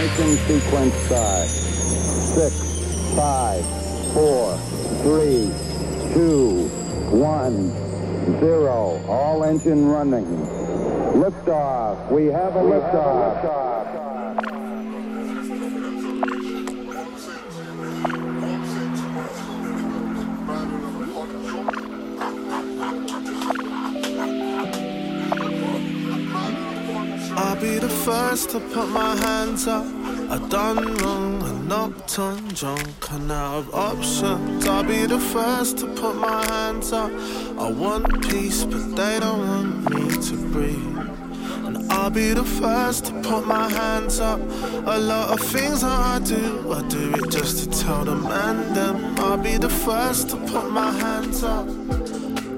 ignition sequence start. 6, 5, 4, 3, 2, 1, 0. All engine running. Liftoff. We have a liftoff. First to put my hands up, I done wrong, I knocked on drunk and out of options. I'll be the first to put my hands up. I want peace, but they don't want me to breathe. And I'll be the first to put my hands up. A lot of things I do it just to tell them and them. I'll be the first to put my hands up,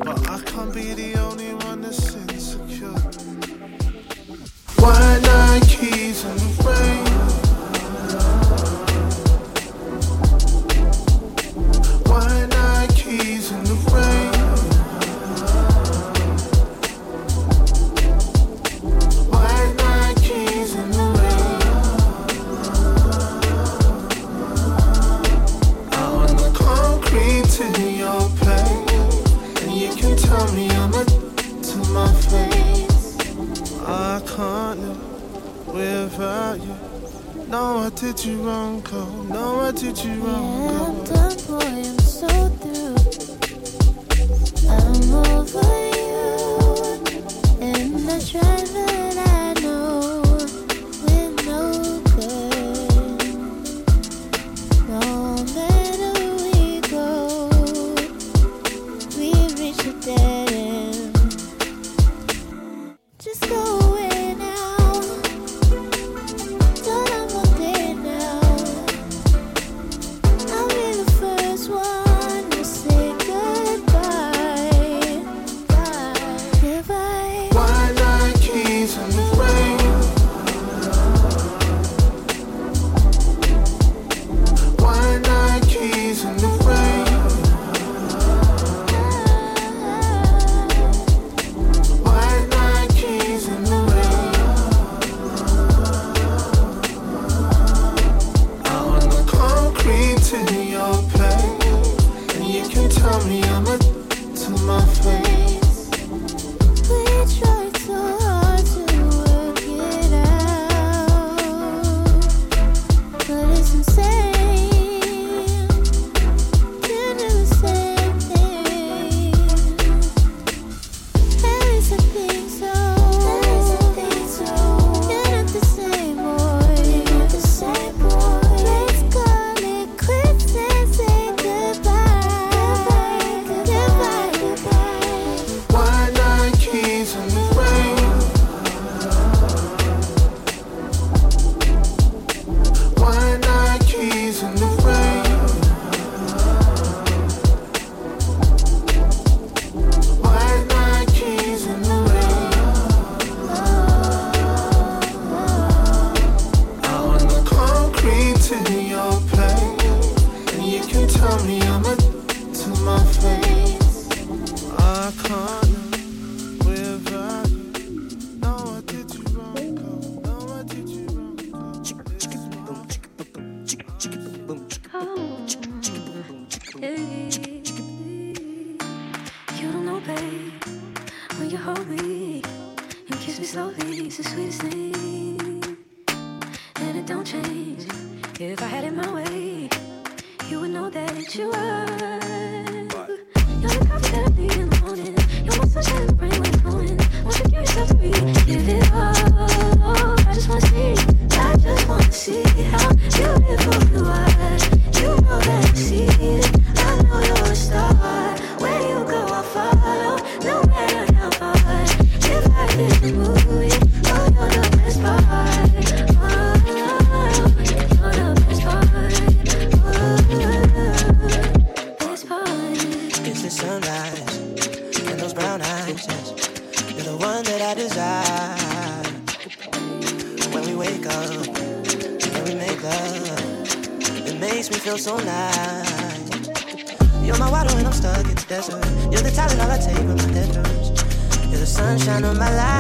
but I can't be the only one that's insecure. White Nikes in the rain. White Nikes in the rain. White Nikes in the rain. I want the concrete in your place, and you can tell me I'm a to my face. I can't live without you. No, I did you wrong, girl. No, I did you wrong, girl. Yeah, I'm done, boy, I'm so through. I'm over you. And I try that I know we're no good. No matter we go, we reach a dead end. Just go. Sunshine of my life.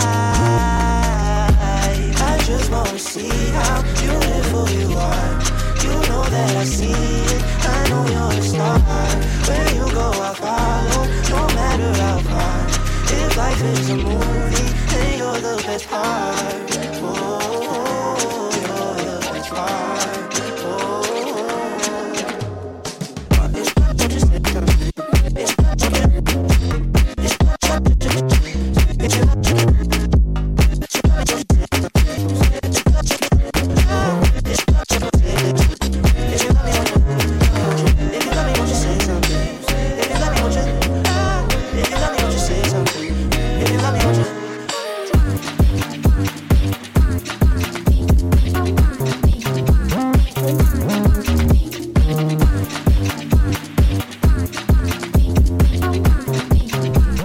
I just wanna see how you live. see it. I know you're a star. Where you go, I'll follow, no matter how far. If life is a movie, then you're the best part. Oh, you're the best part. Oh, it's not just a time. It's not just a time. It's not just a time. It's not just a time.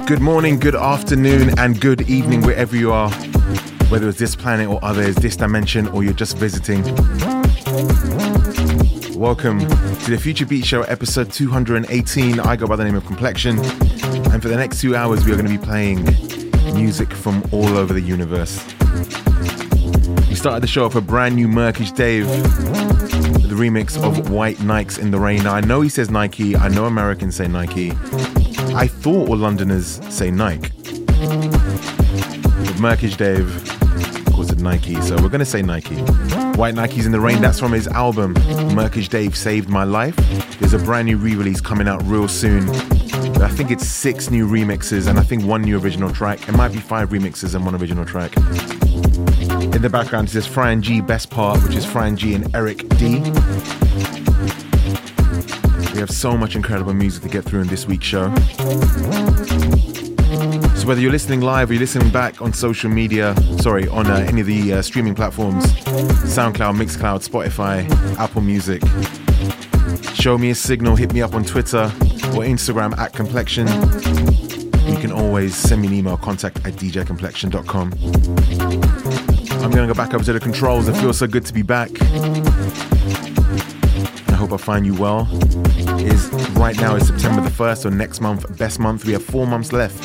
Good morning, good afternoon, and good evening wherever you are, whether it's this planet or others, this dimension, or you're just visiting. Welcome to the Future Beats Show, episode 218. I go by the name of Complexion, and for the next 2 hours, we are going to be playing music from all over the universe. We started the show off a brand new Murkage Dave, with the remix of White Nikes in the Rain. Now, I know he says Nike, I know Americans say Nike. I thought all Londoners say Nike, but Murkage Dave calls it Nike, so we're going to say Nike. White Nikes in the Rain, that's from his album, Murkage Dave Saved My Life. There's a brand new re-release coming out real soon. I think it's 6 new remixes and I think 1 new original track. It might be 5 remixes and 1 original track. In the background is this Fran G Best Part, which is Fran G and Eric Dee. We have so much incredible music to get through in this week's show. So whether you're listening live or you're listening back on social media, any of the streaming platforms, SoundCloud, Mixcloud, Spotify, Apple Music, show me a signal, hit me up on Twitter or Instagram at Complexion. You can always send me an email, contact@djcomplexion.com. I'm going to go back up to the controls. It feels so good to be back. Hope I find you well. Right now is September the 1st, so next month, best month. We have 4 months left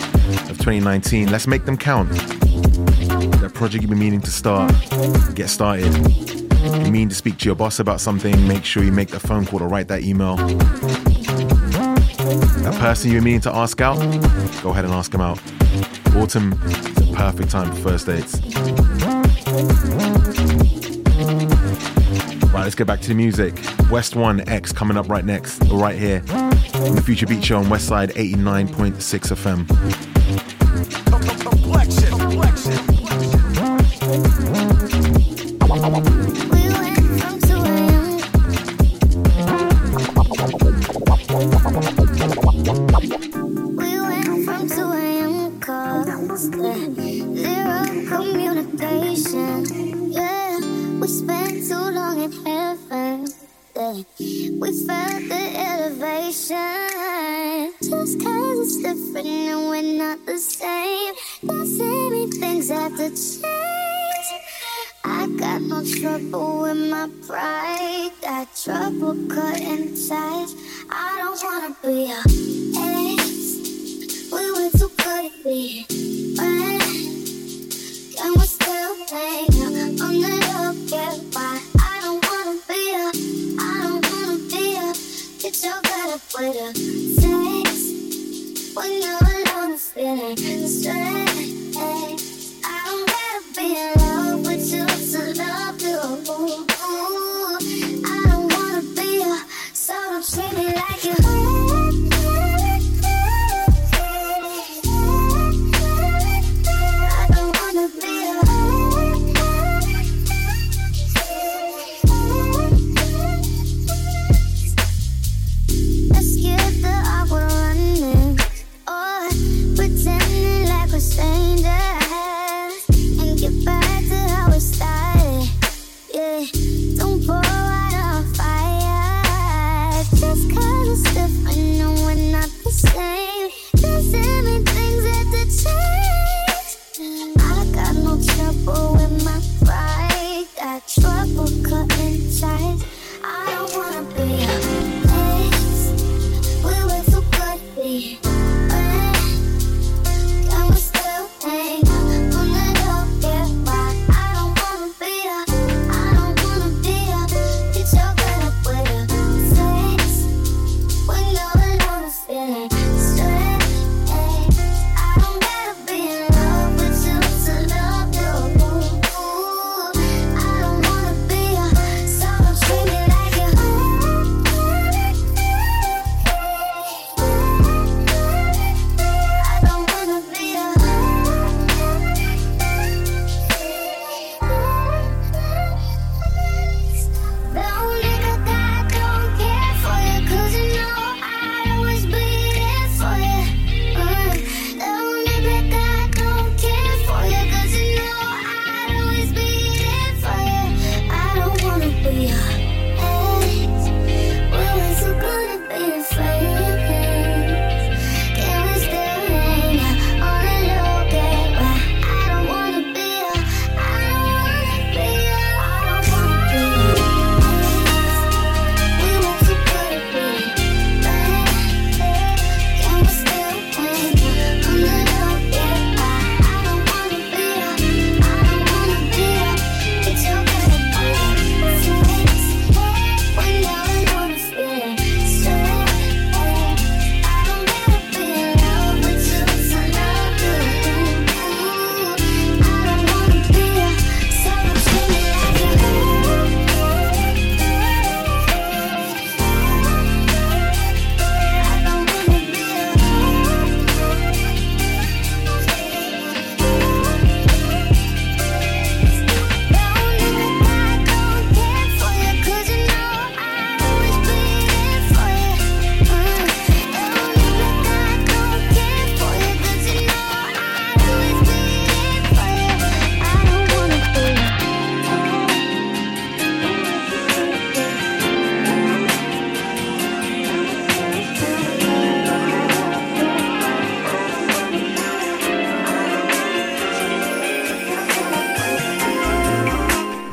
of 2019. Let's make them count. That project you've been meaning to start, get started. If you mean to speak to your boss about something, make sure you make that phone call or write that email. That person you're meaning to ask out, go ahead and ask them out. Autumn is the perfect time for first dates. Right, let's get back to the music. West 1X coming up right next, or right here, on the Future Beats Show on Westside 89.6 FM.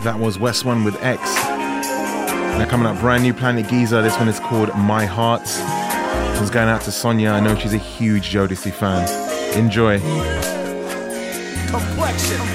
That was West 1X. Now coming up, brand new Planet Giza. This one is called My Heart. This one's going out to Sonia. I know she's a huge Jodeci fan. Enjoy. Complexion.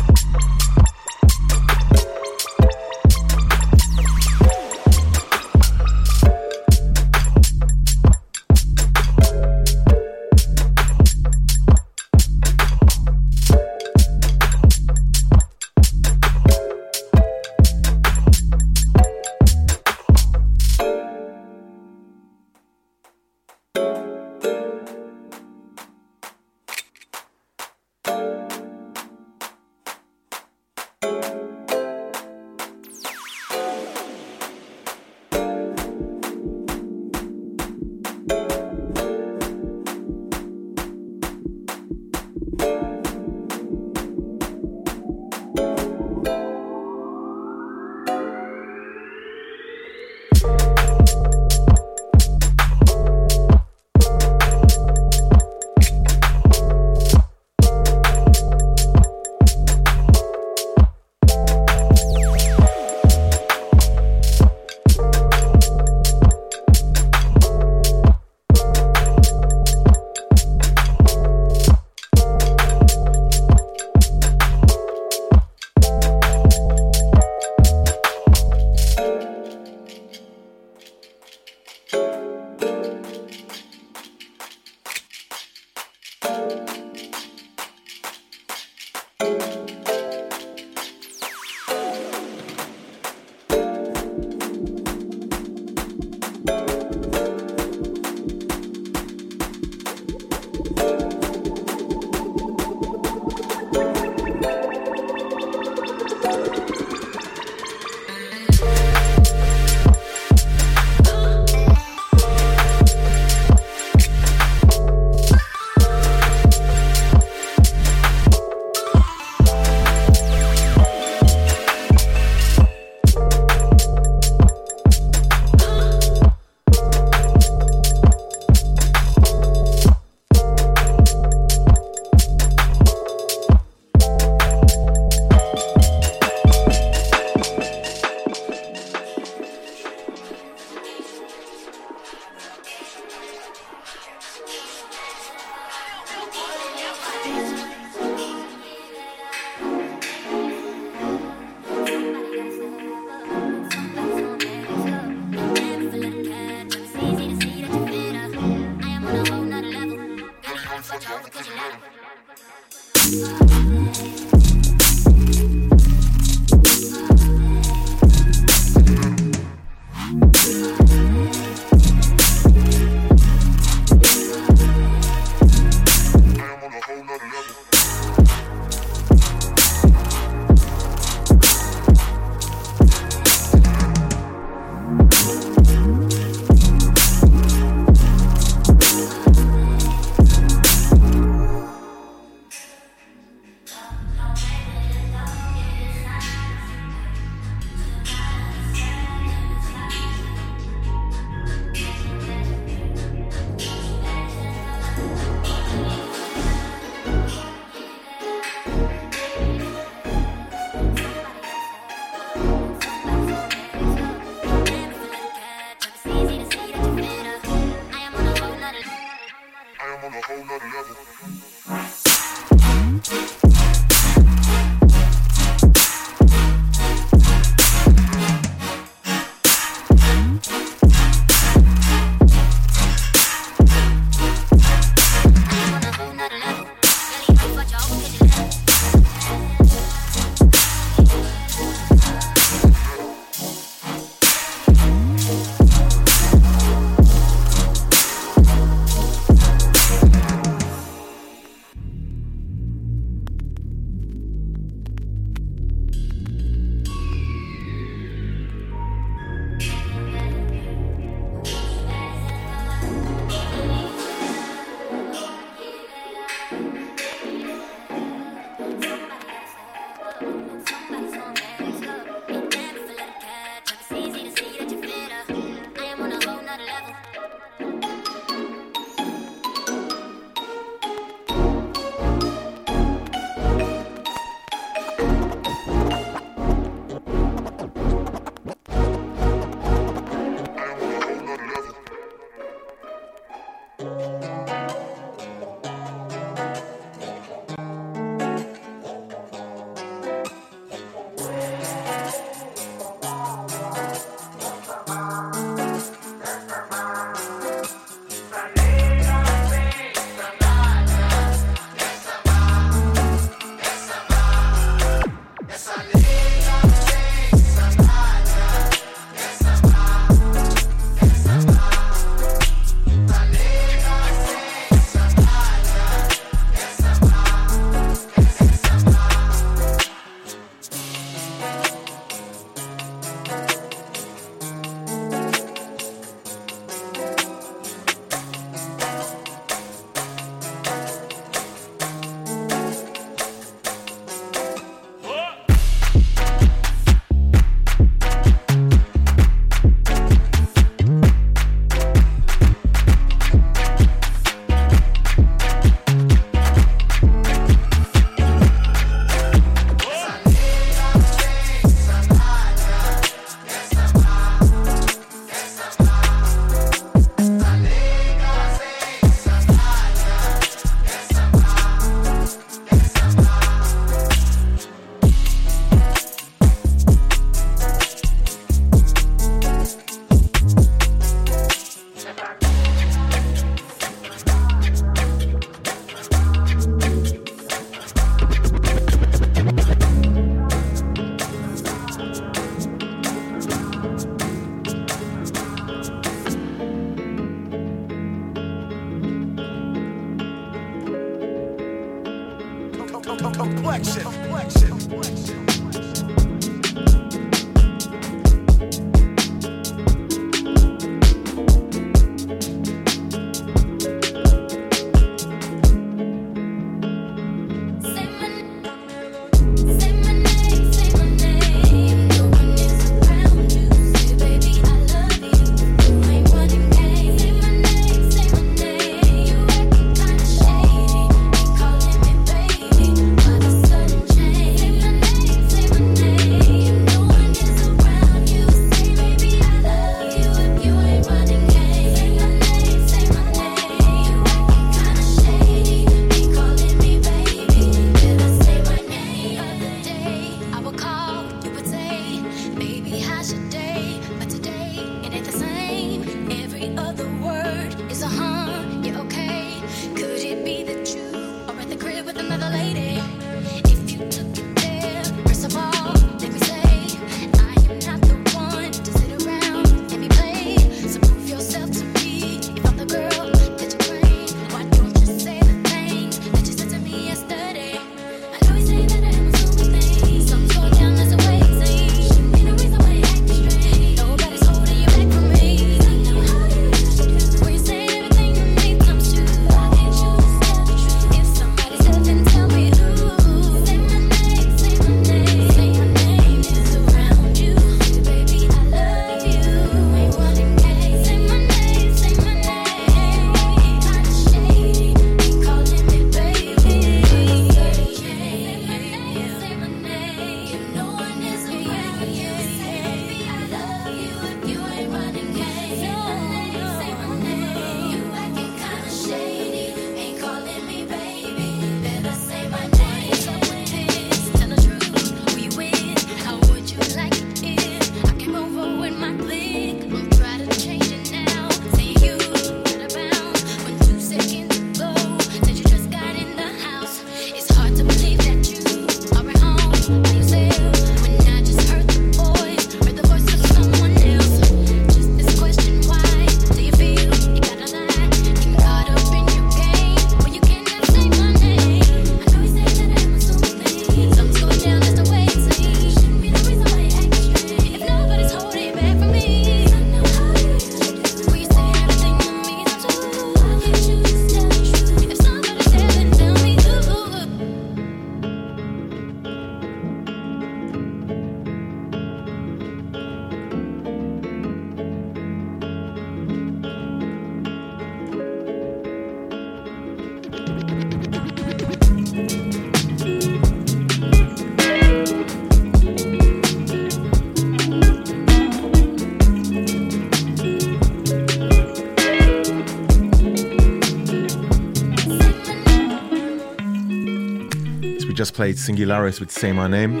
just played Singularis with Say My Name.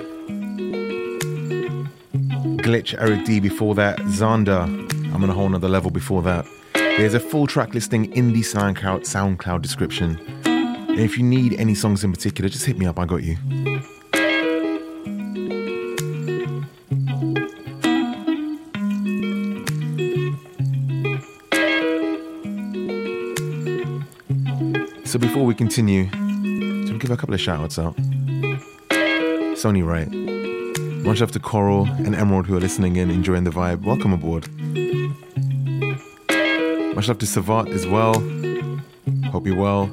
Gltch, Eric Dee before that. Xander, I'm on a whole nother level before that. There's a full track listing in the SoundCloud description. And if you need any songs in particular, just hit me up, I got you. So before we continue, should we give a couple of shout-outs out? Sony Wright, much love to Coral and Emerald who are listening in, enjoying the vibe. Welcome aboard. Much love to Savat as well. Hope you're well.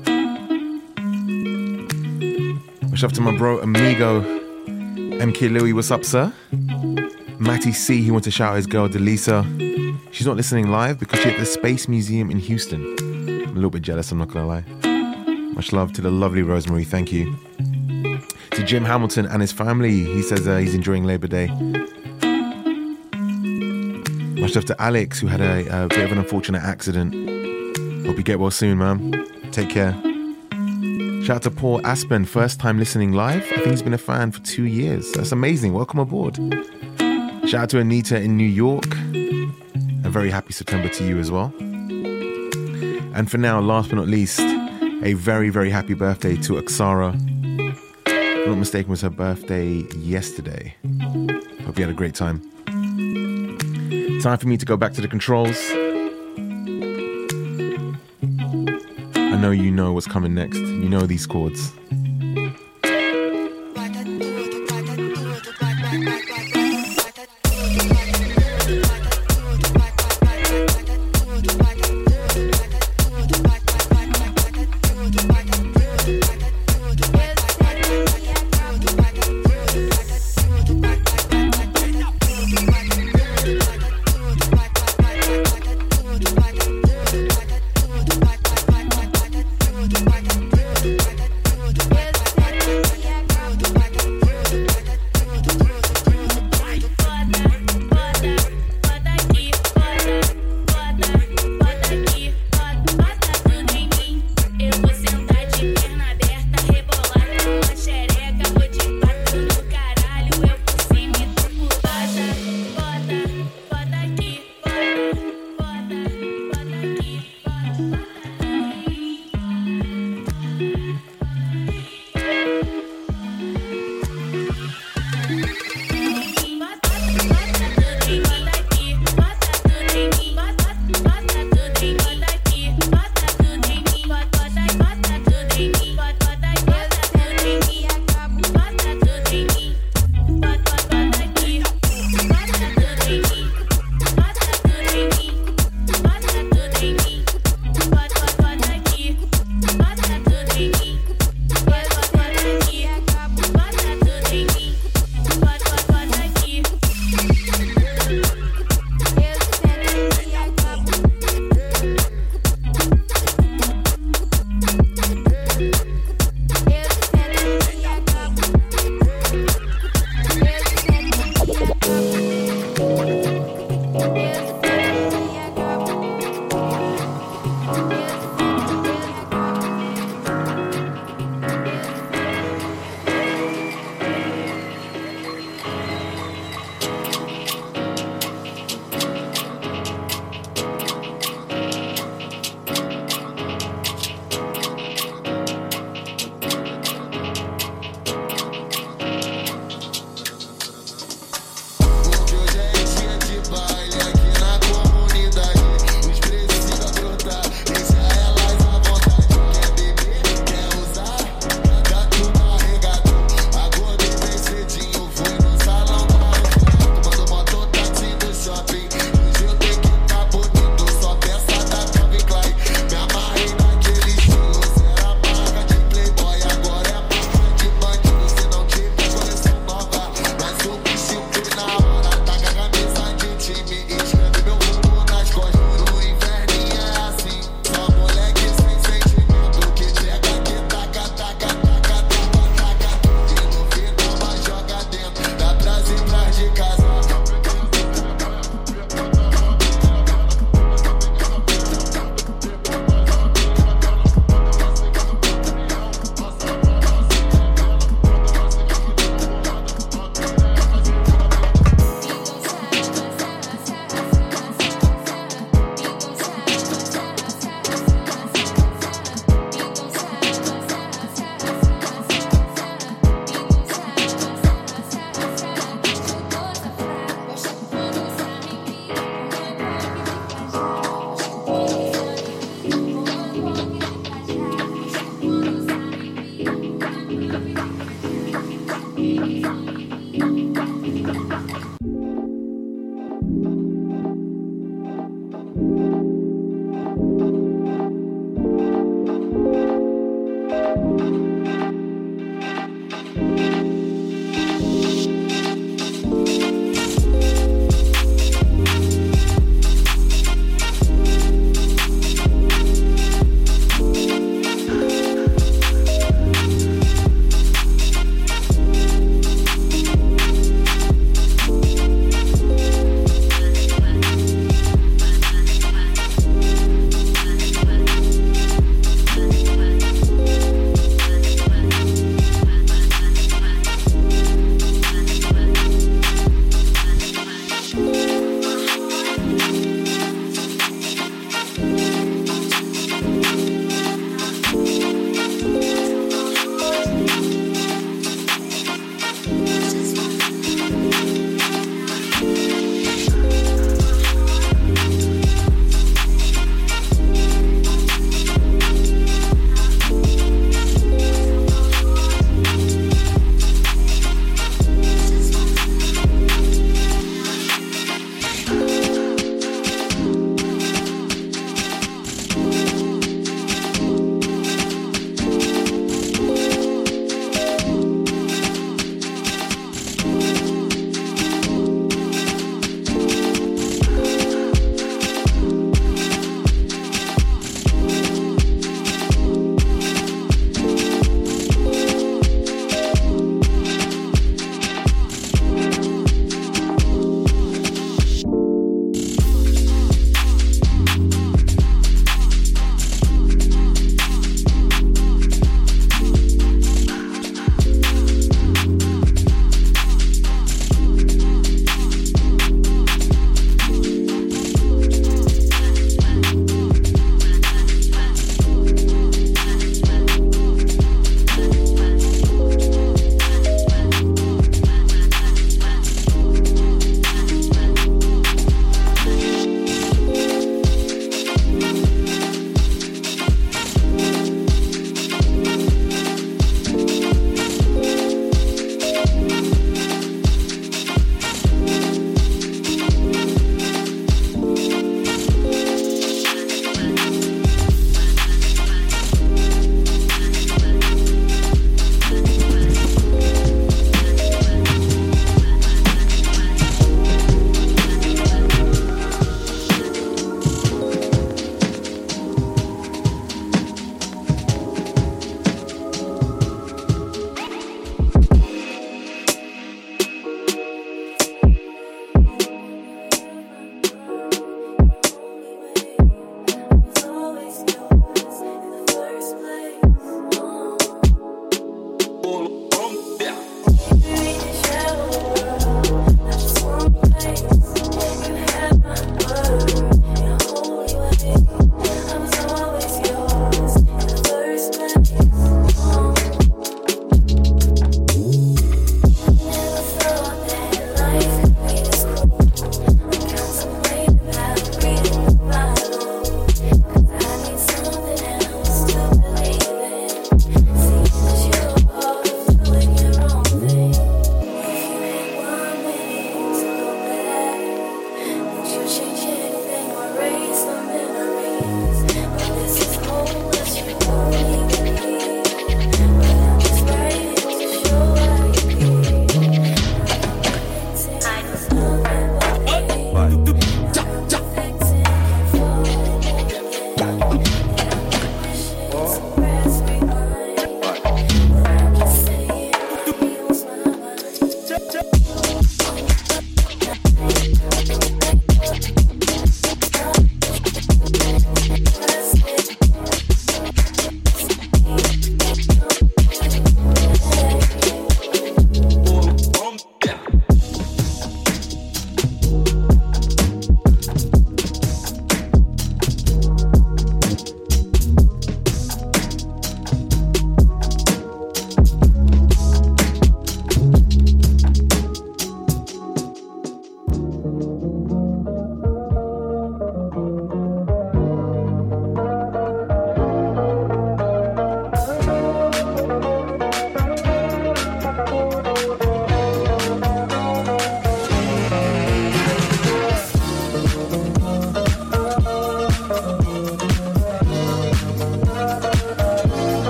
Much love to my bro Amigo M.K. Louie, what's up, sir? Matty C, he wants to shout out his girl Delisa. She's not listening live because she's at the Space Museum in Houston. I'm a little bit jealous, I'm not gonna lie. Much love to the lovely Rosemary, thank you. To Jim Hamilton and his family, he says he's enjoying Labour Day. Much love to Alex, who had a bit of an unfortunate accident. Hope you get well soon, man. Take care. Shout out to Paul Aspen, first time listening live. I think he's been a fan for 2 years. That's amazing, welcome aboard. Shout out to Anita in New York. A very happy September to you as well. And for now, last but not least, a very, very happy birthday to Aksara. If I'm not mistaken, was her birthday yesterday. Hope you had a great time. Time for me to go back to the controls. I know you know what's coming next. You know these chords.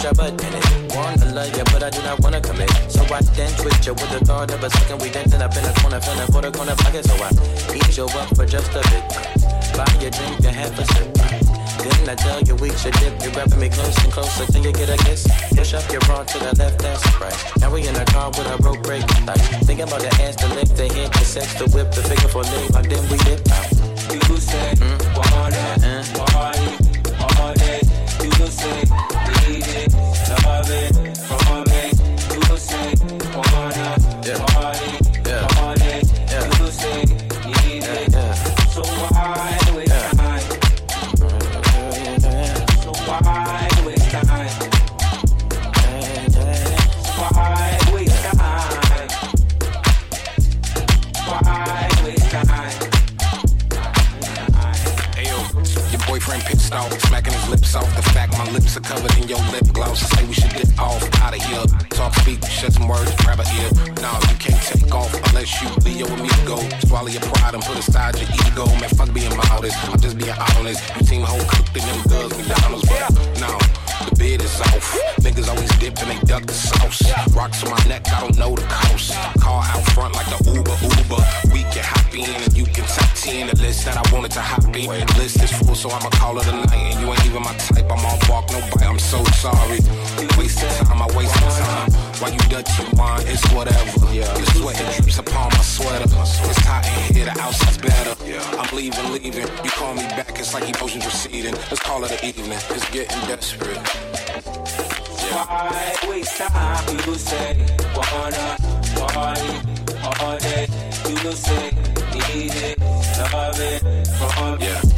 put your butt in it. Wanna love you, but I do not wanna commit. So I dance with you with the thought of a second. We dancing up in the corner, feeling for the corner pocket. So I ease you up for just a bit. Buy your drink and have a sip. Didn't I tell you we should dip? You're wrapping me close and closer till you get a kiss. Push up your bra to the left, that's right. Now we in the car with a rope break. Like, thinking about the ass, the lick, the hit, the sex, the whip, the figure for leg. Like then we dip out. You said, party. You say, need it, love it, from it. You say, wanna, party, on it. You say, need it. So why waste time? So why waste time? Why waste time? Why waste time? Hey yo, your boyfriend pissed off, smacking his lips off the fact my lips are covered in your lip gloss. I say we should get off, out of here. Talk, speak, shut some words, grab a ear. Nah, you can't take off unless you Leo and me go. Swallow your pride and put aside your ego. Man, fuck being modest, I'm just being honest. You seem whole cooked in them girls McDonald's, but no, the bid is off. Niggas always dip and they duck the sauce. Rocks on my neck, I don't know the cost. Car out front like the Uber. We can hop in and you can top 10. The list that I wanted to hop in. The list is full, so I'ma call it a night. And you ain't even my type, I'm all bark, no bite. I'm so sorry. Wasting time, I wasted time. While you Dutch your wine, it's whatever. Your sweat it drips upon my sweater. It's hot in here, the outside's better. I'm leaving. You call me back, it's like emotions receding. Let's call it an evening. It's getting desperate. Why waste time? You say, wanna party all day. You say, need it, love it, from it.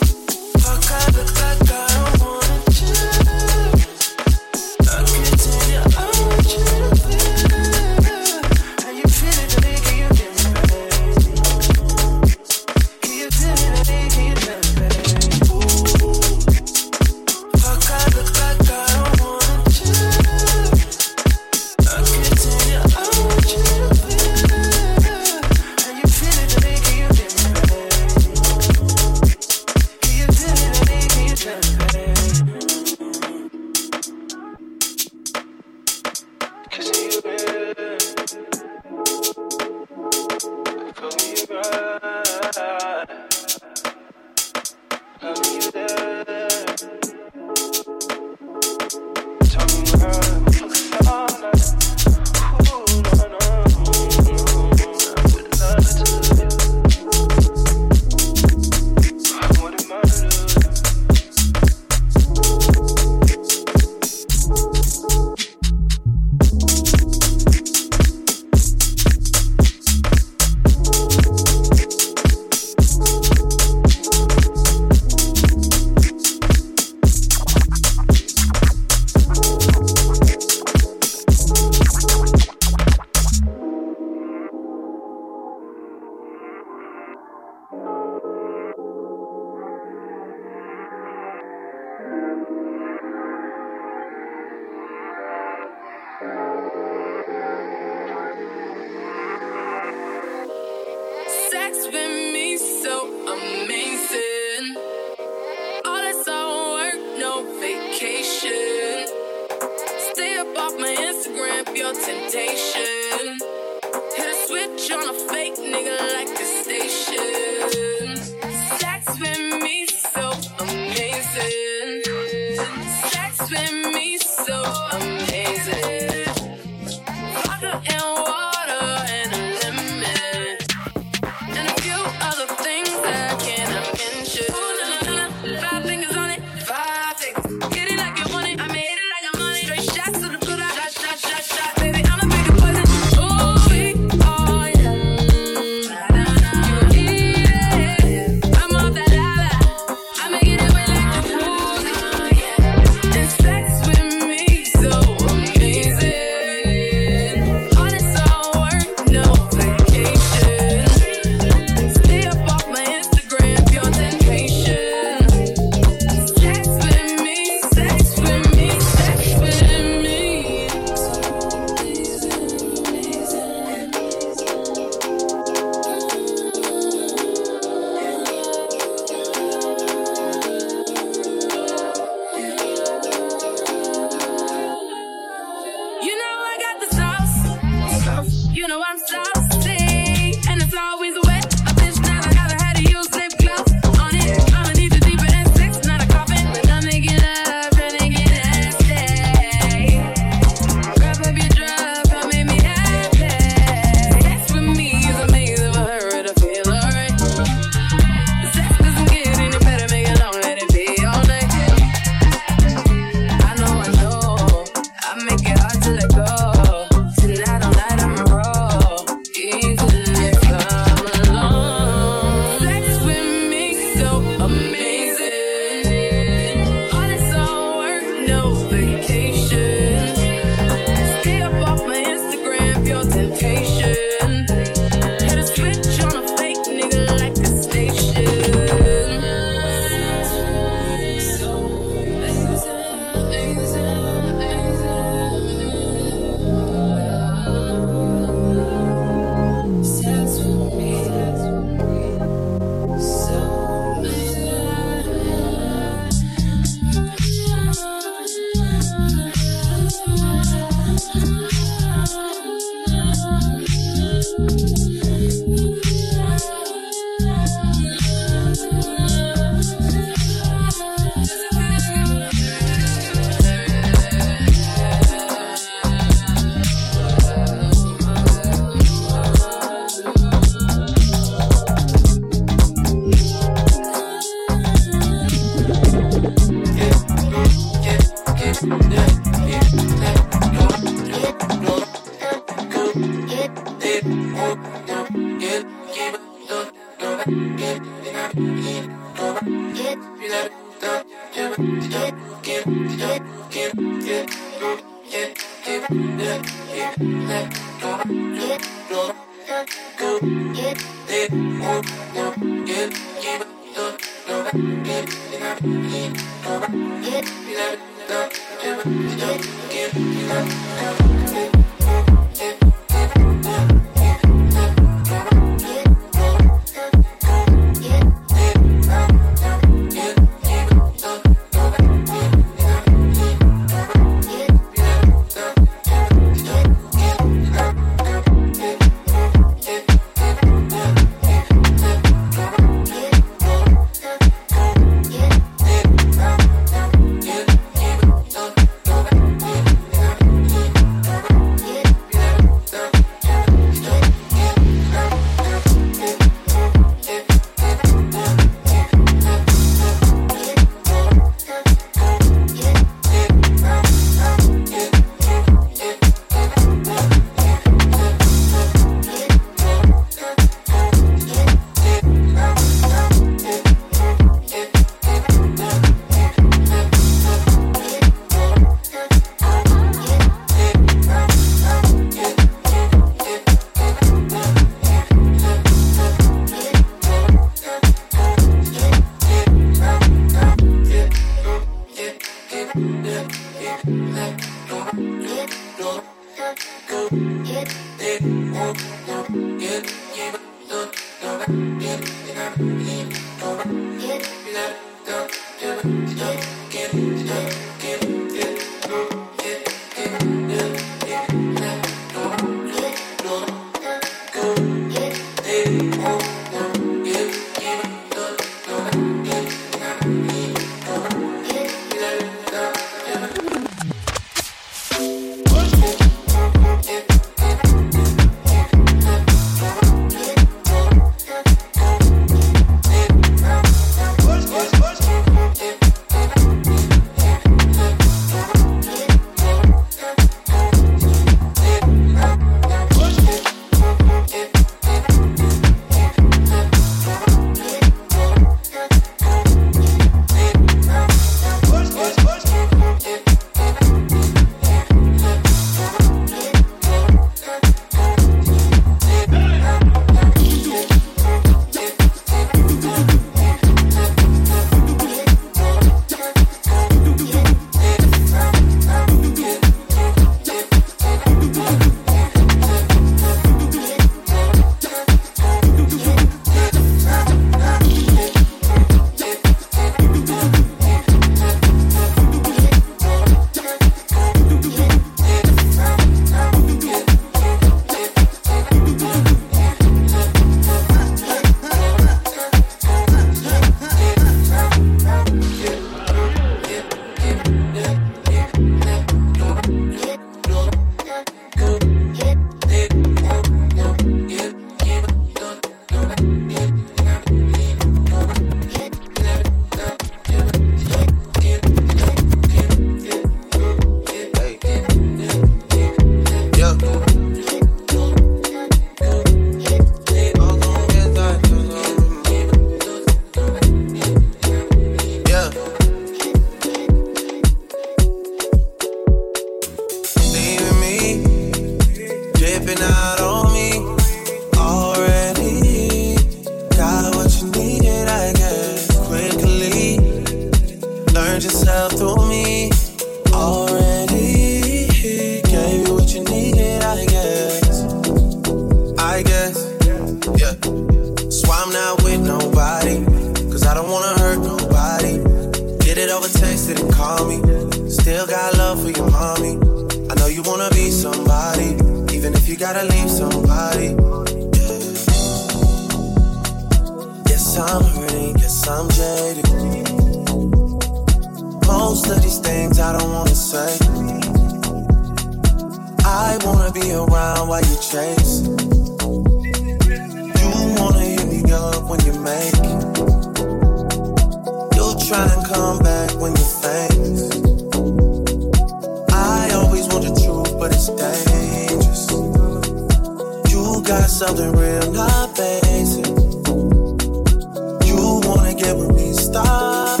Something real, not basic. You want forget when we stop.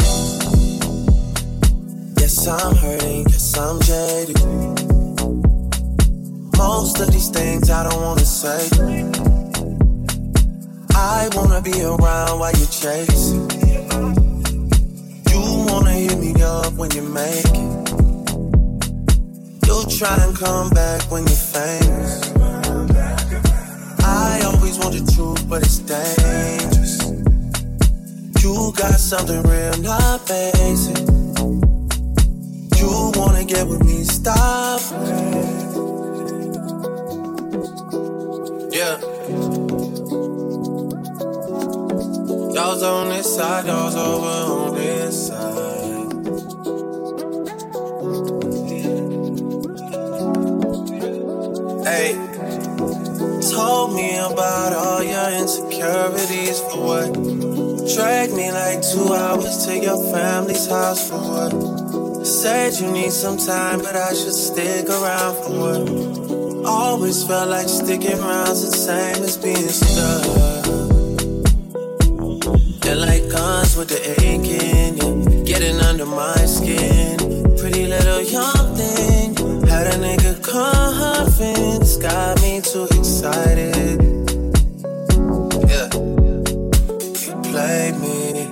Yes, I'm hurting, yes, I'm jaded. Most of these things I don't wanna say. I wanna be around while you chase. You wanna hit me up when you make it. You'll try and come back when you're famous. I always want the truth, but it's dangerous. You got something real, not basic. You wanna get with me, stop. Yeah. Y'all's on this side, y'all's over on this side. Hey, told me about all your insecurities for what? Dragged me like 2 hours to your family's house for what? Said you need some time, but I should stick around for what? Always felt like sticking around's the same as being stuck. They're like guns with the ink in you, getting under my skin. Pretty little young thing, had a nigga confidence, got me too excited. Yeah, you played me,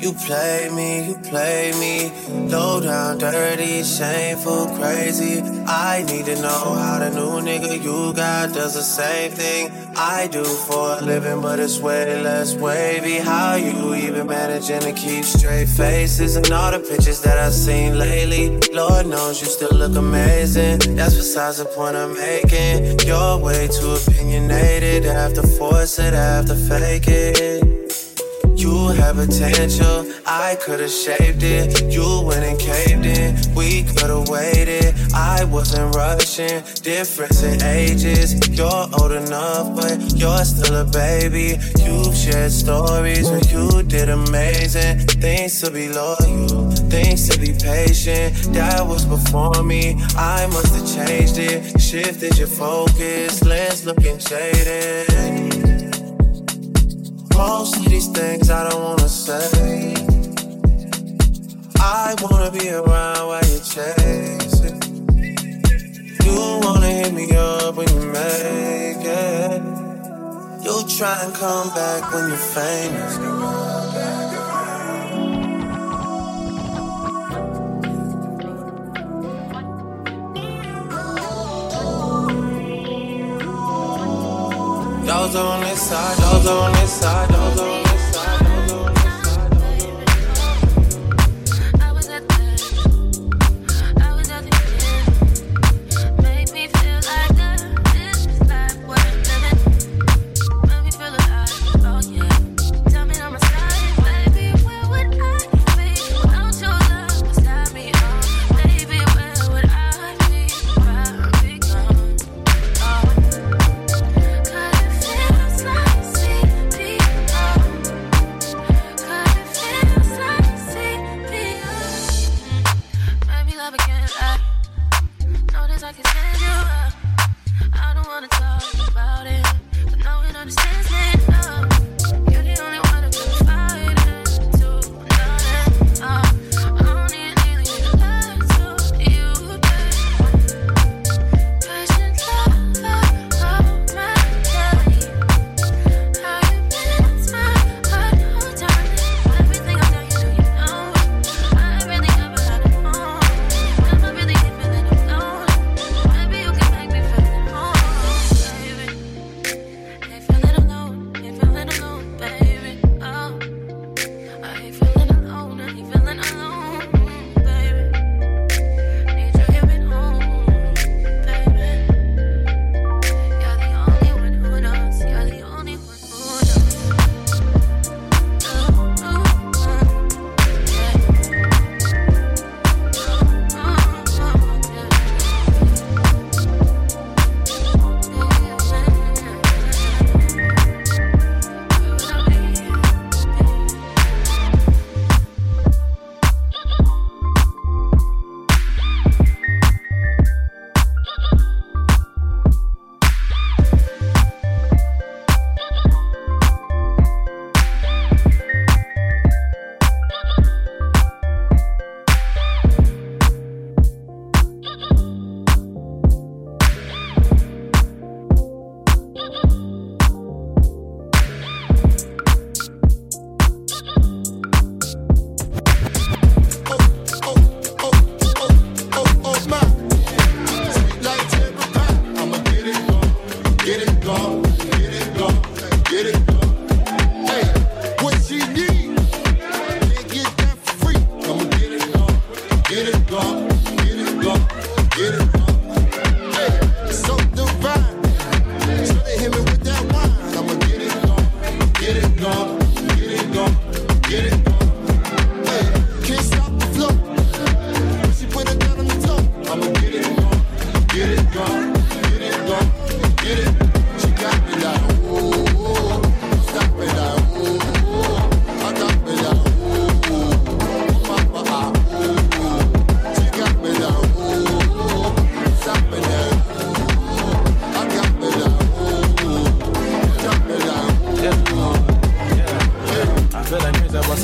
you played me, you played me. Low down, dirty, shameful, crazy. I need to know how the new nigga you got does the same thing I do for a living, but it's way less wavy. How you even managing to keep straight faces and all the pictures that I've seen lately? Lord knows you still look amazing. That's besides the point I'm making. You're way too opinionated. I have to force it, I have to fake it. You had potential, I could've shaped it. You went and caved in, we could've waited. I wasn't rushing, difference in ages. You're old enough, but you're still a baby. You've shared stories where you did amazing. Things to be loyal, things to be patient. That was before me, I must've changed it. Shifted your focus, lens looking jaded. Most of these things I don't wanna say. I wanna be around while you chase it. You wanna hit me up when you make it. You'll try and come back when you're famous. Those on this side, those on this side, those on this side, those on this side. I was at the end. Make me feel like this is life worth living. Make me feel alive, oh yeah. Tell me I'm a side, baby, where would I be? Don't you love beside me, oh baby, where would I be if I become? Oh. Cause it feels like CPR.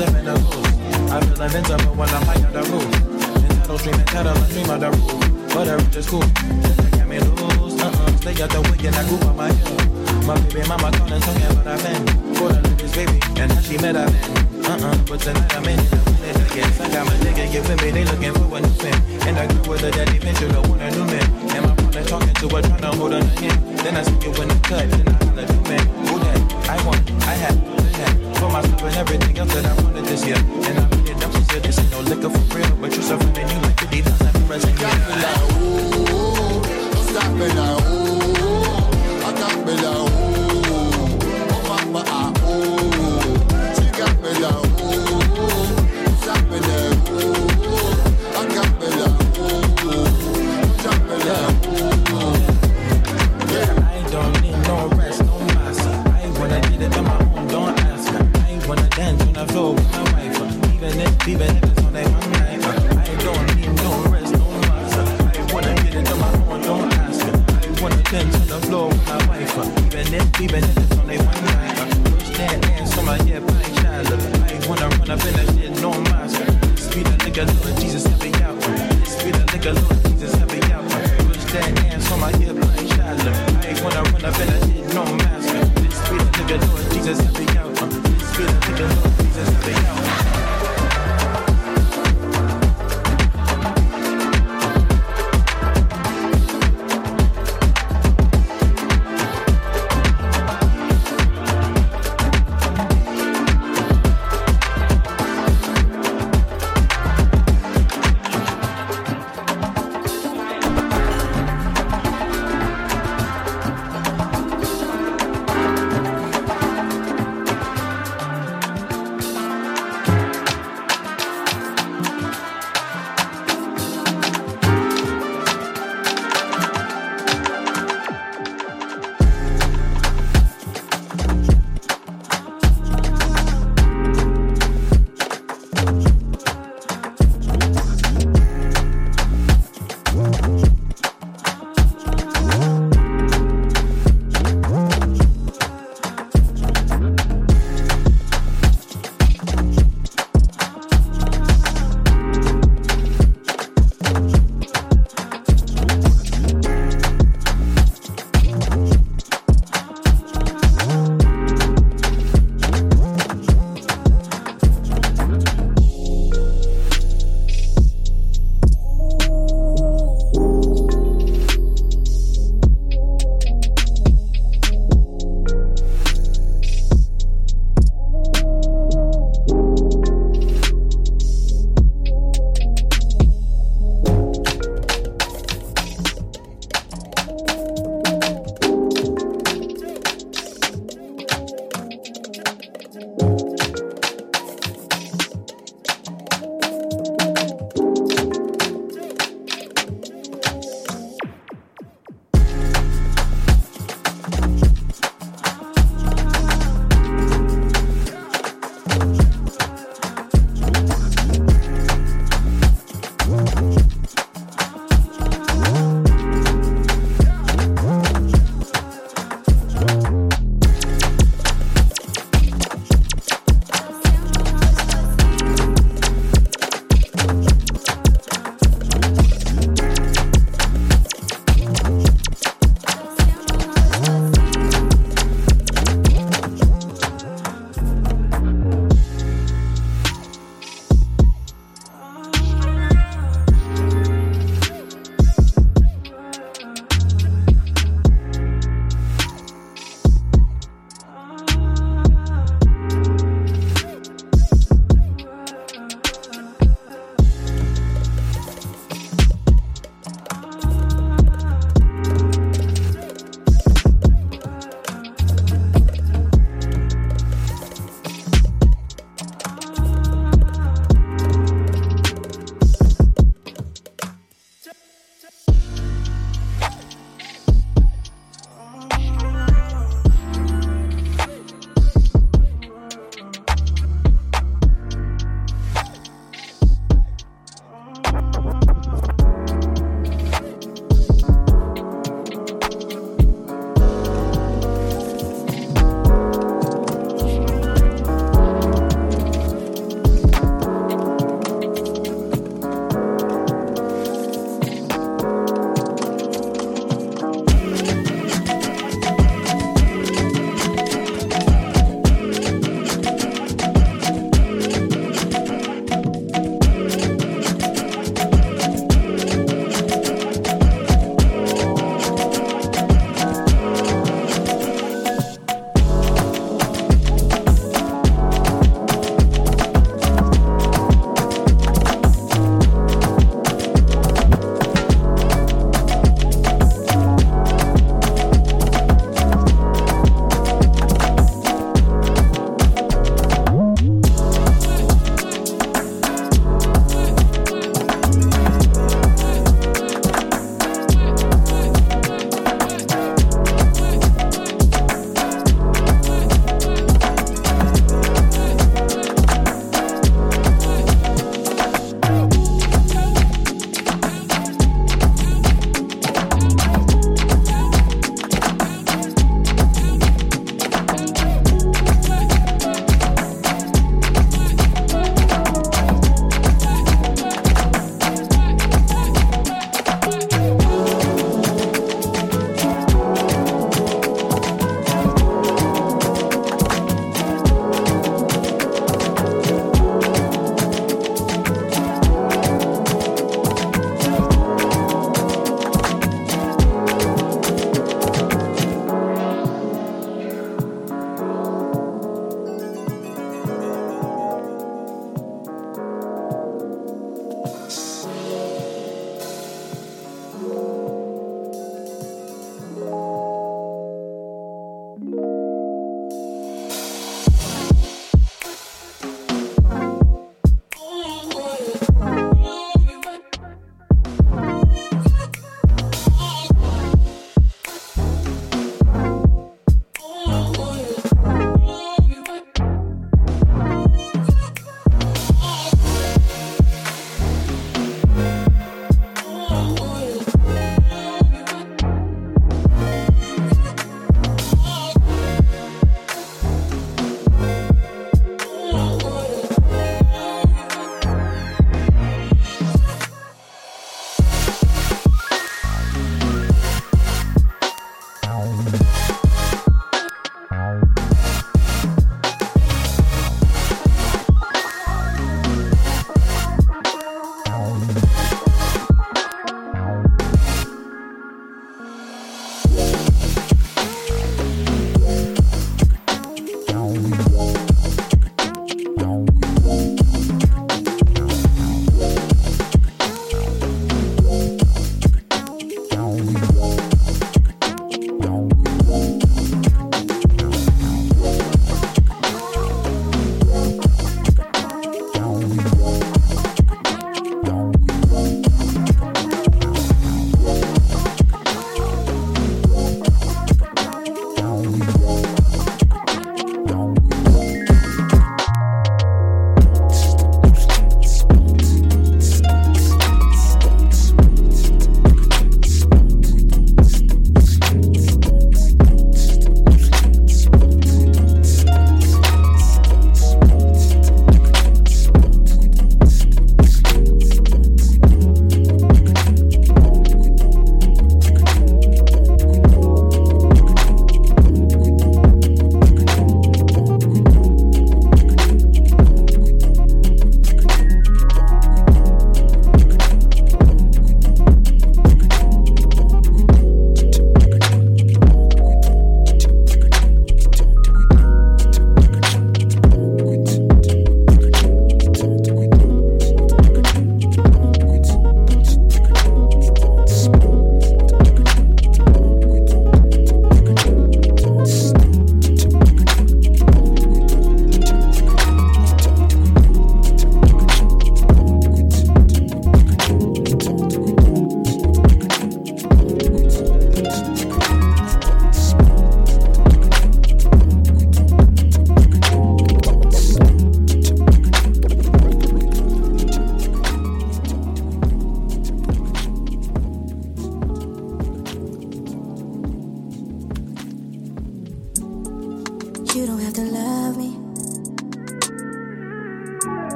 cause I'm in the mood. I feel like intimate when I'm high on the roof. And I don't dream and tattle, I dream on the roof. But I reach is cool, since I got me loose. Stay out the way and I grew on my own. My baby mama calling, talking about I've been. For the this baby, and how she met I've been. But tonight I'm in it. I got my nigga, get with me, they looking for a new man. And I grew with her daddy, bitch, you don't want a new man. And my partner talking to her, trying to hold on to him. Then I see you in the cut, then I holler, you man. Who that? I want, I have, this that. For myself and everything else that I wanted this year. And I made it up sincere, this ain't no liquor for real. But you suffering and you like 50,000 for us. I can't be like, ooh, stop me now, ooh. I can't be like, ooh, oh mama, ah, ooh. She got me now.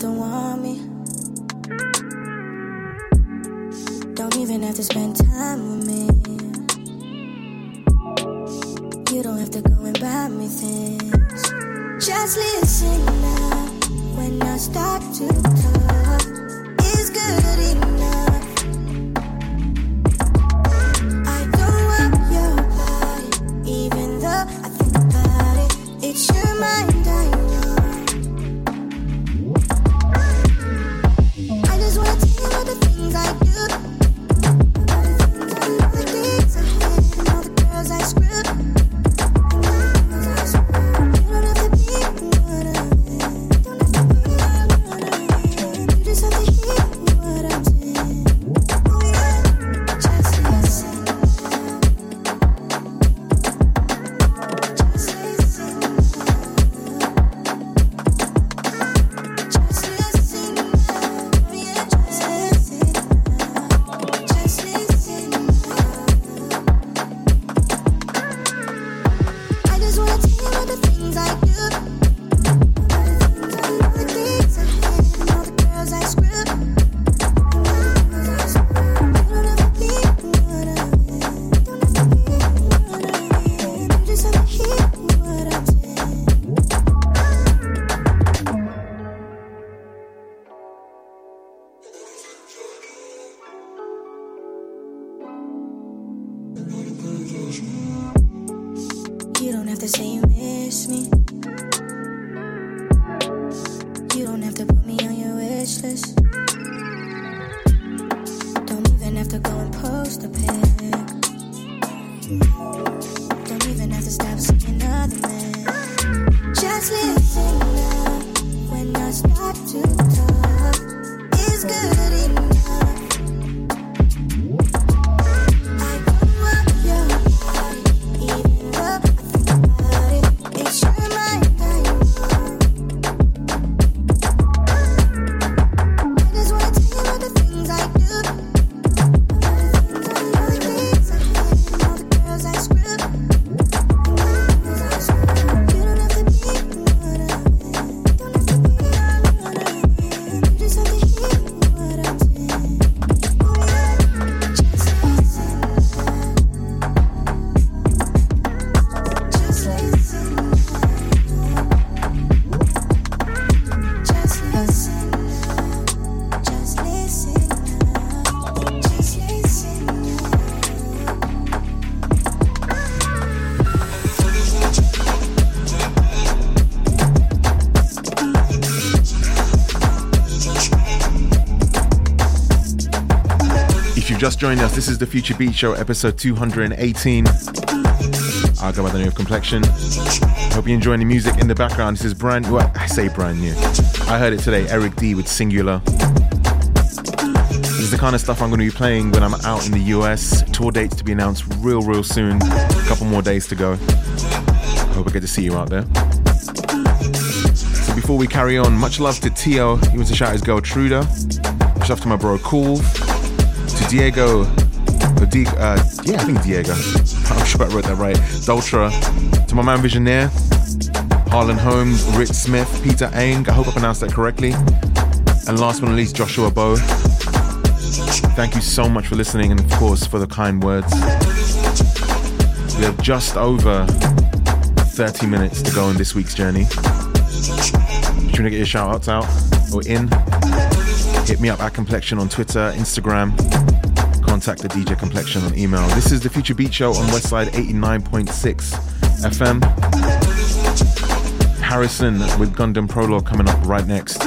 don't want me. Don't even have to spend time with me. You don't have to go and buy me things. Just listen now when I start to talk. It's good enough. Just joined us. This is the Future Beats Show, episode 218. I'll go by the name of Complexion. Hope you're enjoying the music in the background. This is brand new. Well, I say brand new. I heard it today. Eric Dee with Singular. This is the kind of stuff I'm going to be playing when I'm out in the US. Tour dates to be announced real soon. A couple more days to go. I hope I get to see you out there. So before we carry on, much love to Tio. He wants to shout his girl Truda. Much love to my bro Cool. Diego, yeah, I think Diego. I'm sure I wrote that right. Doltra, to my man Visionaire, Harlan Holmes, Rich Smith, Peter Eng. I hope I pronounced that correctly. And last but not least, Joshua Bowe. Thank you so much for listening and, of course, for the kind words. We have just over 30 minutes to go on this week's journey. If you want to get your shout-outs out or in, hit me up at Complexion on Twitter, Instagram. Contact the DJ Complexion on email. This is the Future Beat Show on Westside 89.6 FM. Harrison with Gundam Prologue coming up right next.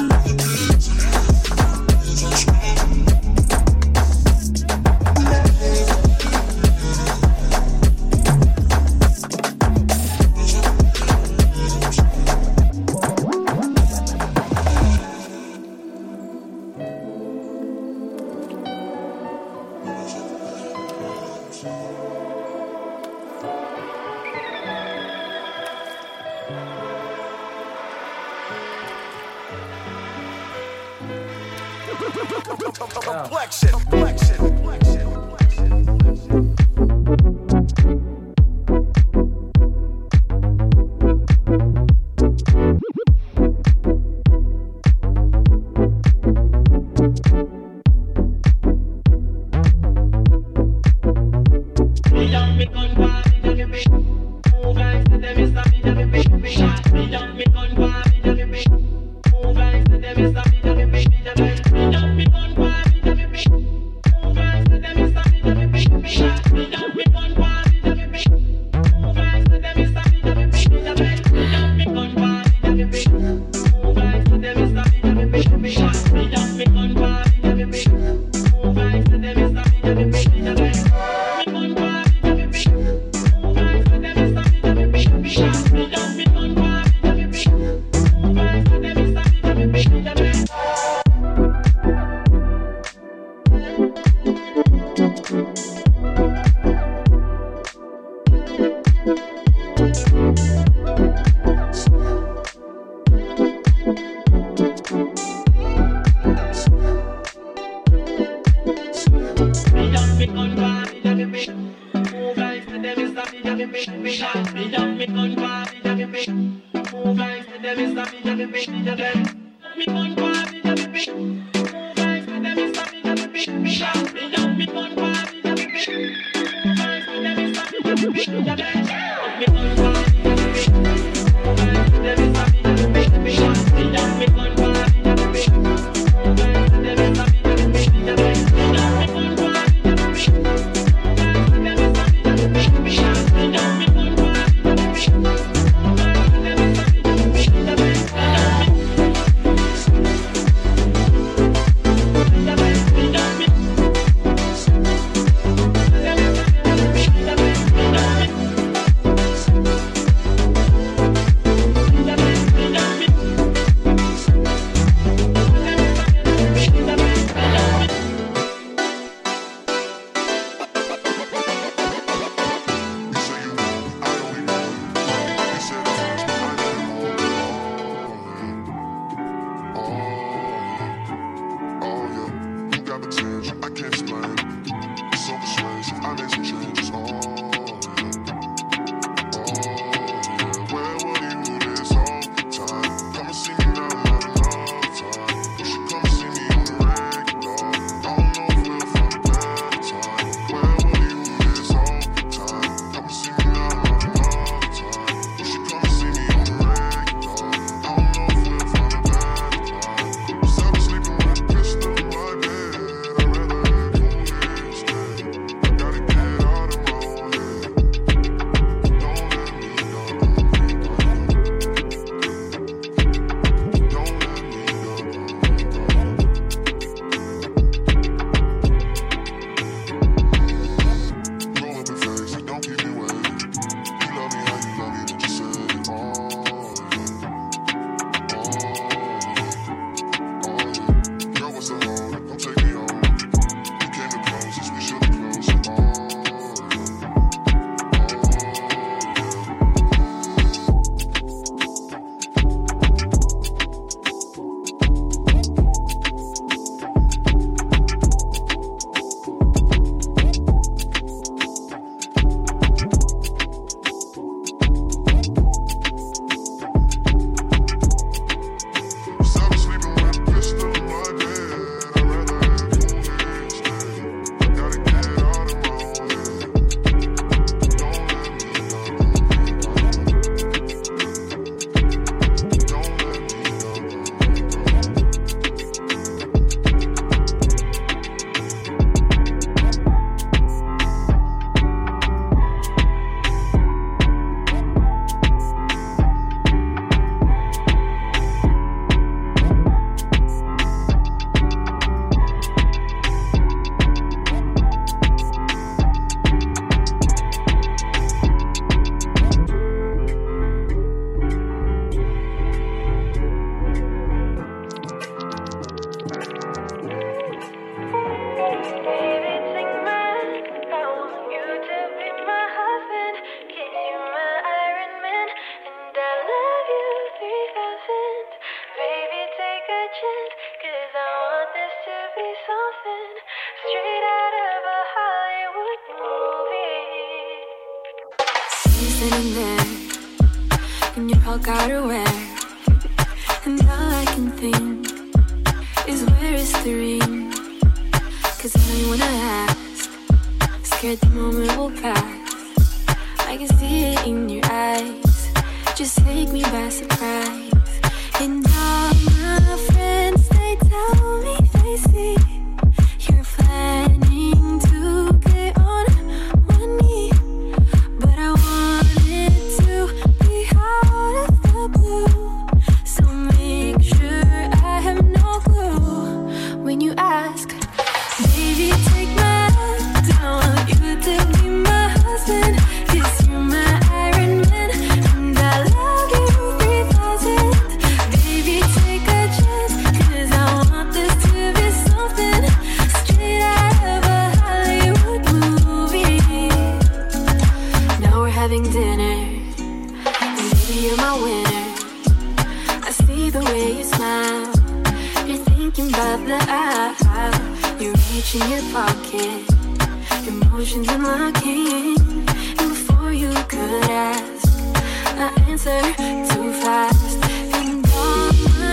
Too fast, and all my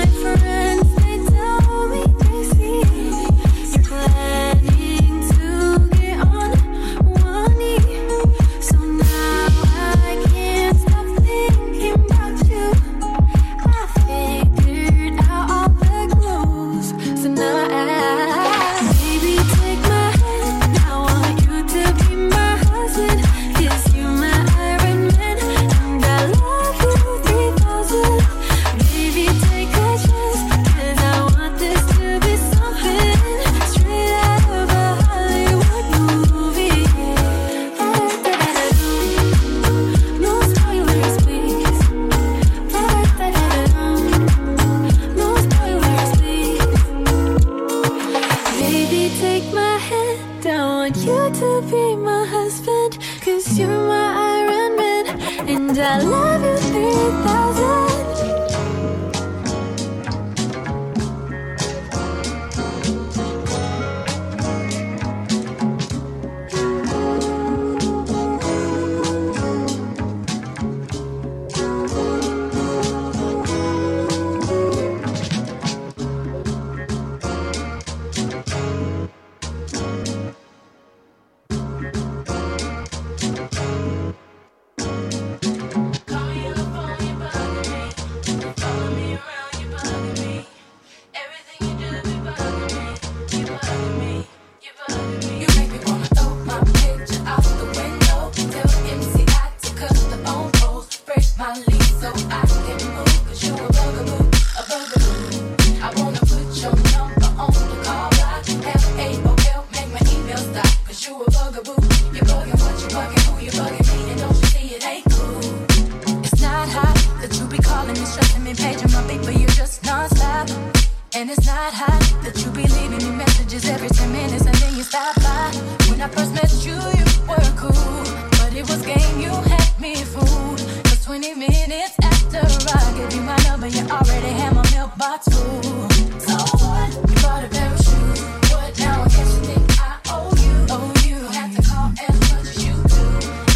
And it's not hot that you be leaving me messages every 10 minutes and then you stop by. When I first met you, you were cool, but it was game, you had me fooled. 'Cause 20 minutes after I gave you my number, you already had my milk box full. So what? You bought a pair of shoes. What now? I guess you think I owe you. Oh, you have to call as much as you do.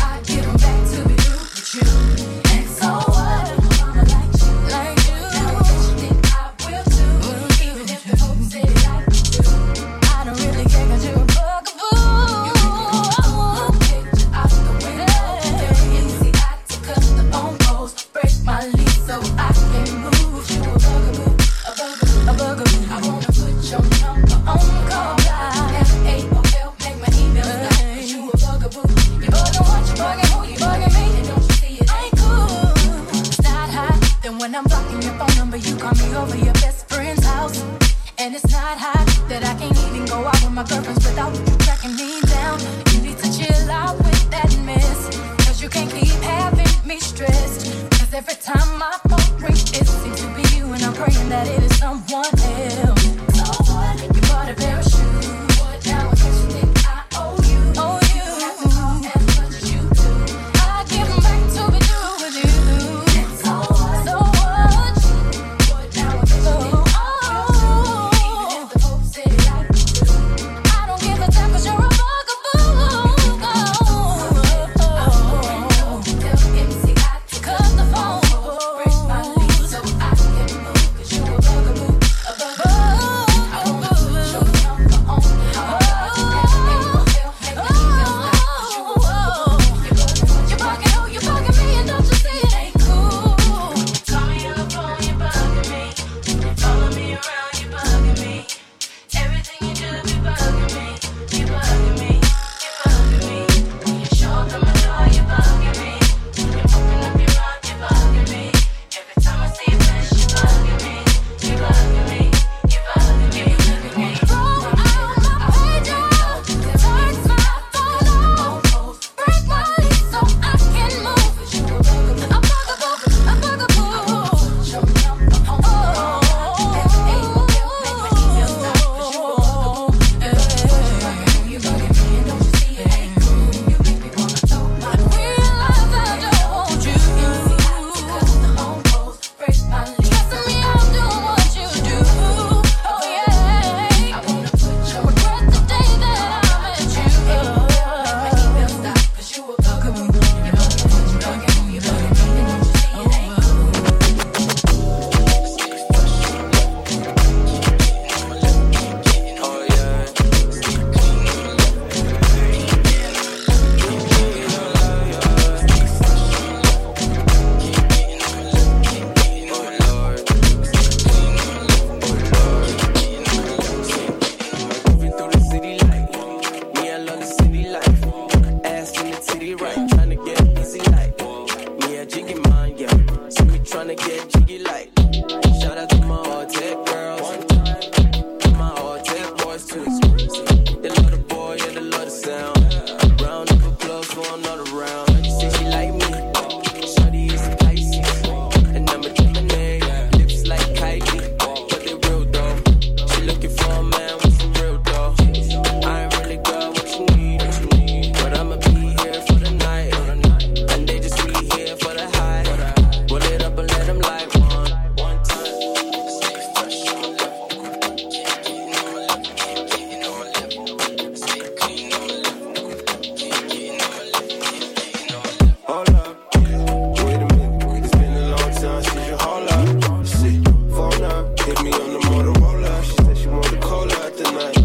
I give them back to be rude with you. And so what? I'm like you, now I guess you think I will too. Even if the folks say like you do, I don't really care 'cause you're a bugaboo. You took the picture out the window, very easy. I took up the phone poles, break my lease so I can move. You a bugaboo. I wanna put your number on call. FAOL, make my email stop. 'Cause you a bugaboo. You buggin' what, you buggin' who, you buggin' me. You don't you see it ain't cool. It's not hot. Then when I'm blocking your phone number, you call me over your best friend's house. And it's not hot that I can't even go out with my girlfriends without you tracking me down. You need to chill out with that mess, 'cause you can't keep having me stressed. 'Cause every time my phone rings, it seems to be you, and I'm praying that it is someone else. So what? You bought a pair of shoes. What now? I guess you think I owe you. Oh, you have to call as much as you do. I give them back to be due with you. And so what? So what? What now? I guess you think I owe you. Even if the folks say like you do, I don't give a damn 'cause you're a bugaboo. Oh, tell MC I to cut the phone. Break my lease so I can move. 'Cause you a bugaboo. A bugaboo. I wanna put your number on call. FAOL, make my email stop. 'Cause you a bugaboo. You buggin' what, you buggin' who, you buggin' me. And don't you see it ain't cool. Call me on the phone, you bugging me. Follow me around, you bugging me. Everything you do, you bugging me. You bugging me, you bugging me. When you show up at my door, you bugging me. When you open up your mouth, you bugging me. Every time I see you flash, you bugging me. You bugging me, you bugging me. You bugging me. Roll out my pager, turn my phone off, break my lease so I can move. 'Cause you a bugaboo. A bugaboo, a bugaboo. I wanna put your number on call. FAOL, make my email stop. 'Cause you a bugaboo. You buggin' what, you buggin' who, you buggin' me. And don't you see it ain't cool. You make me wanna throw my realize I don't want you. MC I to cut the phone poles, break my lease. Trust me, I'm doing what you do. Oh yeah, I wanna put your regret the day that I met you. Make my email stop. 'Cause you a bugaboo. You buggin' what, you buggin' who, you buggin' me. And don't you see it ain't cool. Oh yeah. Oh Lord. Moving through the city life. Me, I love the city life. Ass in the city right. Tryna get easy like. Me, I jiggy mine, yeah. See me tryna get jiggy like. Shout out to my all tech girls. My all tech boys too. They love the boy and they love the sound. Round of applause for another round. Say she like me. Shawty is a Pisces. And I'm a Gemini. Lips like Kylie. But they real though. She looking for a man with some real dough. I ain't really got what you need, but I'ma be here for the night, and they just be here for the high. Roll it up and let them light one time. Hold up, wait a minute, it's been a long time since you hold up. See, phone up, hit me on the Motorola. She said she wanted cola tonight.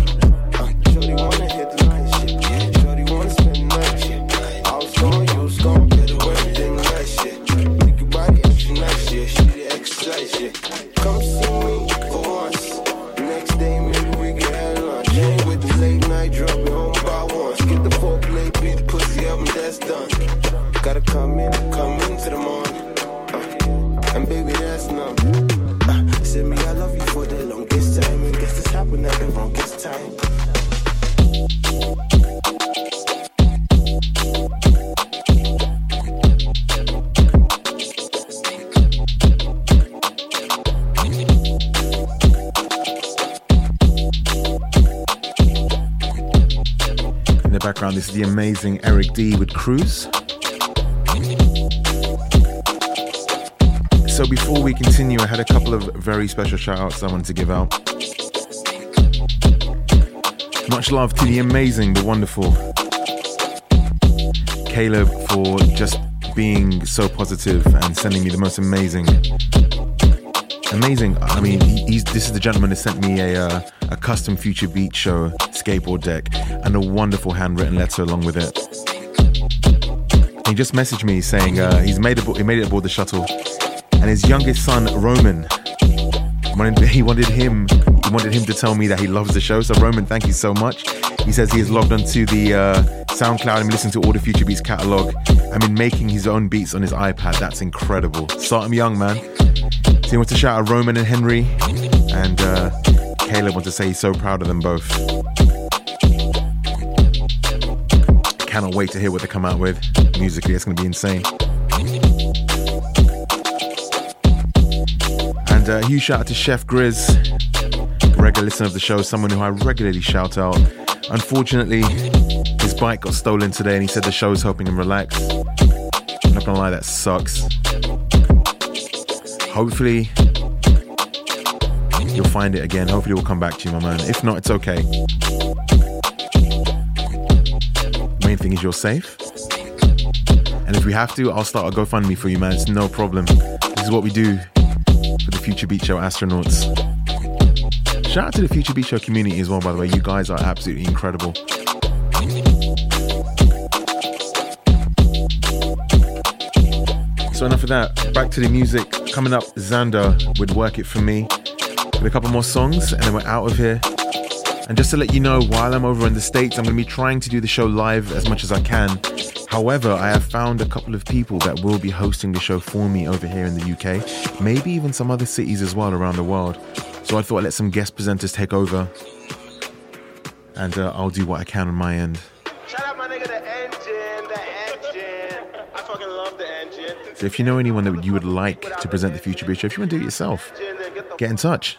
Shorty wanna hit the night shit. Yeah, shorty wanna spend the night shit. I was going, you was going, get away with them night shit. Make your body extra nice shit. She the exercise shit. Come see me for once. Next day maybe we can have lunch. Ain't with the late night drop me home by once. Get the full plate, beat the pussy up and that's done. Gotta come in to the morning. And baby, that's nothing. Said me, I love you for the longest time. And guess it's happened at the wrongest time. background, this is the amazing Eric Dee with Cruise. So before we continue, I had a couple of very special shout-outs I wanted to give out. Much love to the amazing, the wonderful Caleb for just being so positive and sending me the most amazing. I mean, this is the gentleman that sent me a custom Future Beats Show skateboard deck and a wonderful handwritten letter along with it. He just messaged me saying he made it aboard the shuttle, and his youngest son Roman wanted him to tell me that he loves the show. So Roman, thank you so much. He says he has logged onto the SoundCloud and listened to all the Future Beats catalog. I mean, making his own beats on his iPad, that's incredible. Start him young, man. So he wants to shout out Roman and Henry, and Caleb wants to say he's so proud of them both. Cannot wait to hear what they come out with. Musically, it's going to be insane. And a huge shout out to Chef Grizz, regular listener of the show, someone who I regularly shout out. Unfortunately, his bike got stolen today, and he said the show is helping him relax. I'm not gonna lie, that sucks. Hopefully you'll find it again. Hopefully we'll come back to you, my man. If not, it's okay. Main thing is you're safe. And if we have to, I'll start a GoFundMe for you, man. It's no problem. This is what we do for the Future Beats Show astronauts. Shout out to the Future Beats Show community as well, by the way. You guys are absolutely incredible. So enough of that. Back to the music. Coming up, Xander would Work It For Me. With a couple more songs, and then we're out of here. And just to let you know, while I'm over in the States, I'm going to be trying to do the show live as much as I can. However, I have found a couple of people that will be hosting the show for me over here in the UK. Maybe even some other cities as well around the world. So I thought I'd let some guest presenters take over, and I'll do what I can on my end. Shout out my nigga, the engine. I fucking love the engine. So if you know anyone that you would like to present the Future Beats Show, if you want to do it yourself, get in touch.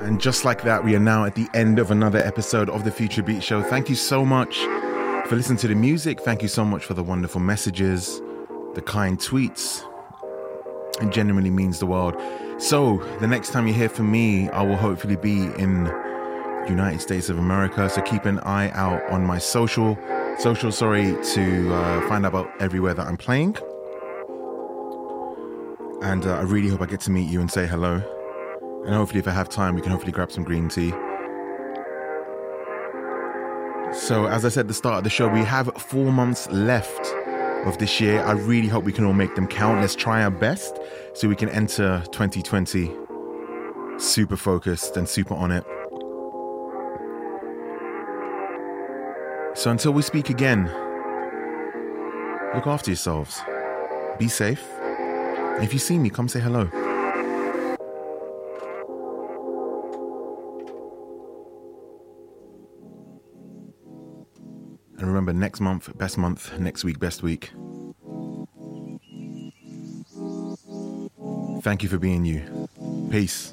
And just like that, we are now at the end of another episode of the Future Beats Show. Thank you so much for listening to the music. Thank you so much for the wonderful messages, the kind tweets. It genuinely means the world. So the next time you hear from me, I will hopefully be in the United States of America. So keep an eye out on my social, to find out about everywhere that I'm playing. And I really hope I get to meet you and say hello. And hopefully, if I have time, we can hopefully grab some green tea. So, as I said at the start of the show, we have 4 months left of this year. I really hope we can all make them count. Let's try our best so we can enter 2020 super focused and super on it. So, until we speak again, look after yourselves. Be safe. If you see me, come say hello. And remember, next month, best month. Next week, best week. Thank you for being you. Peace.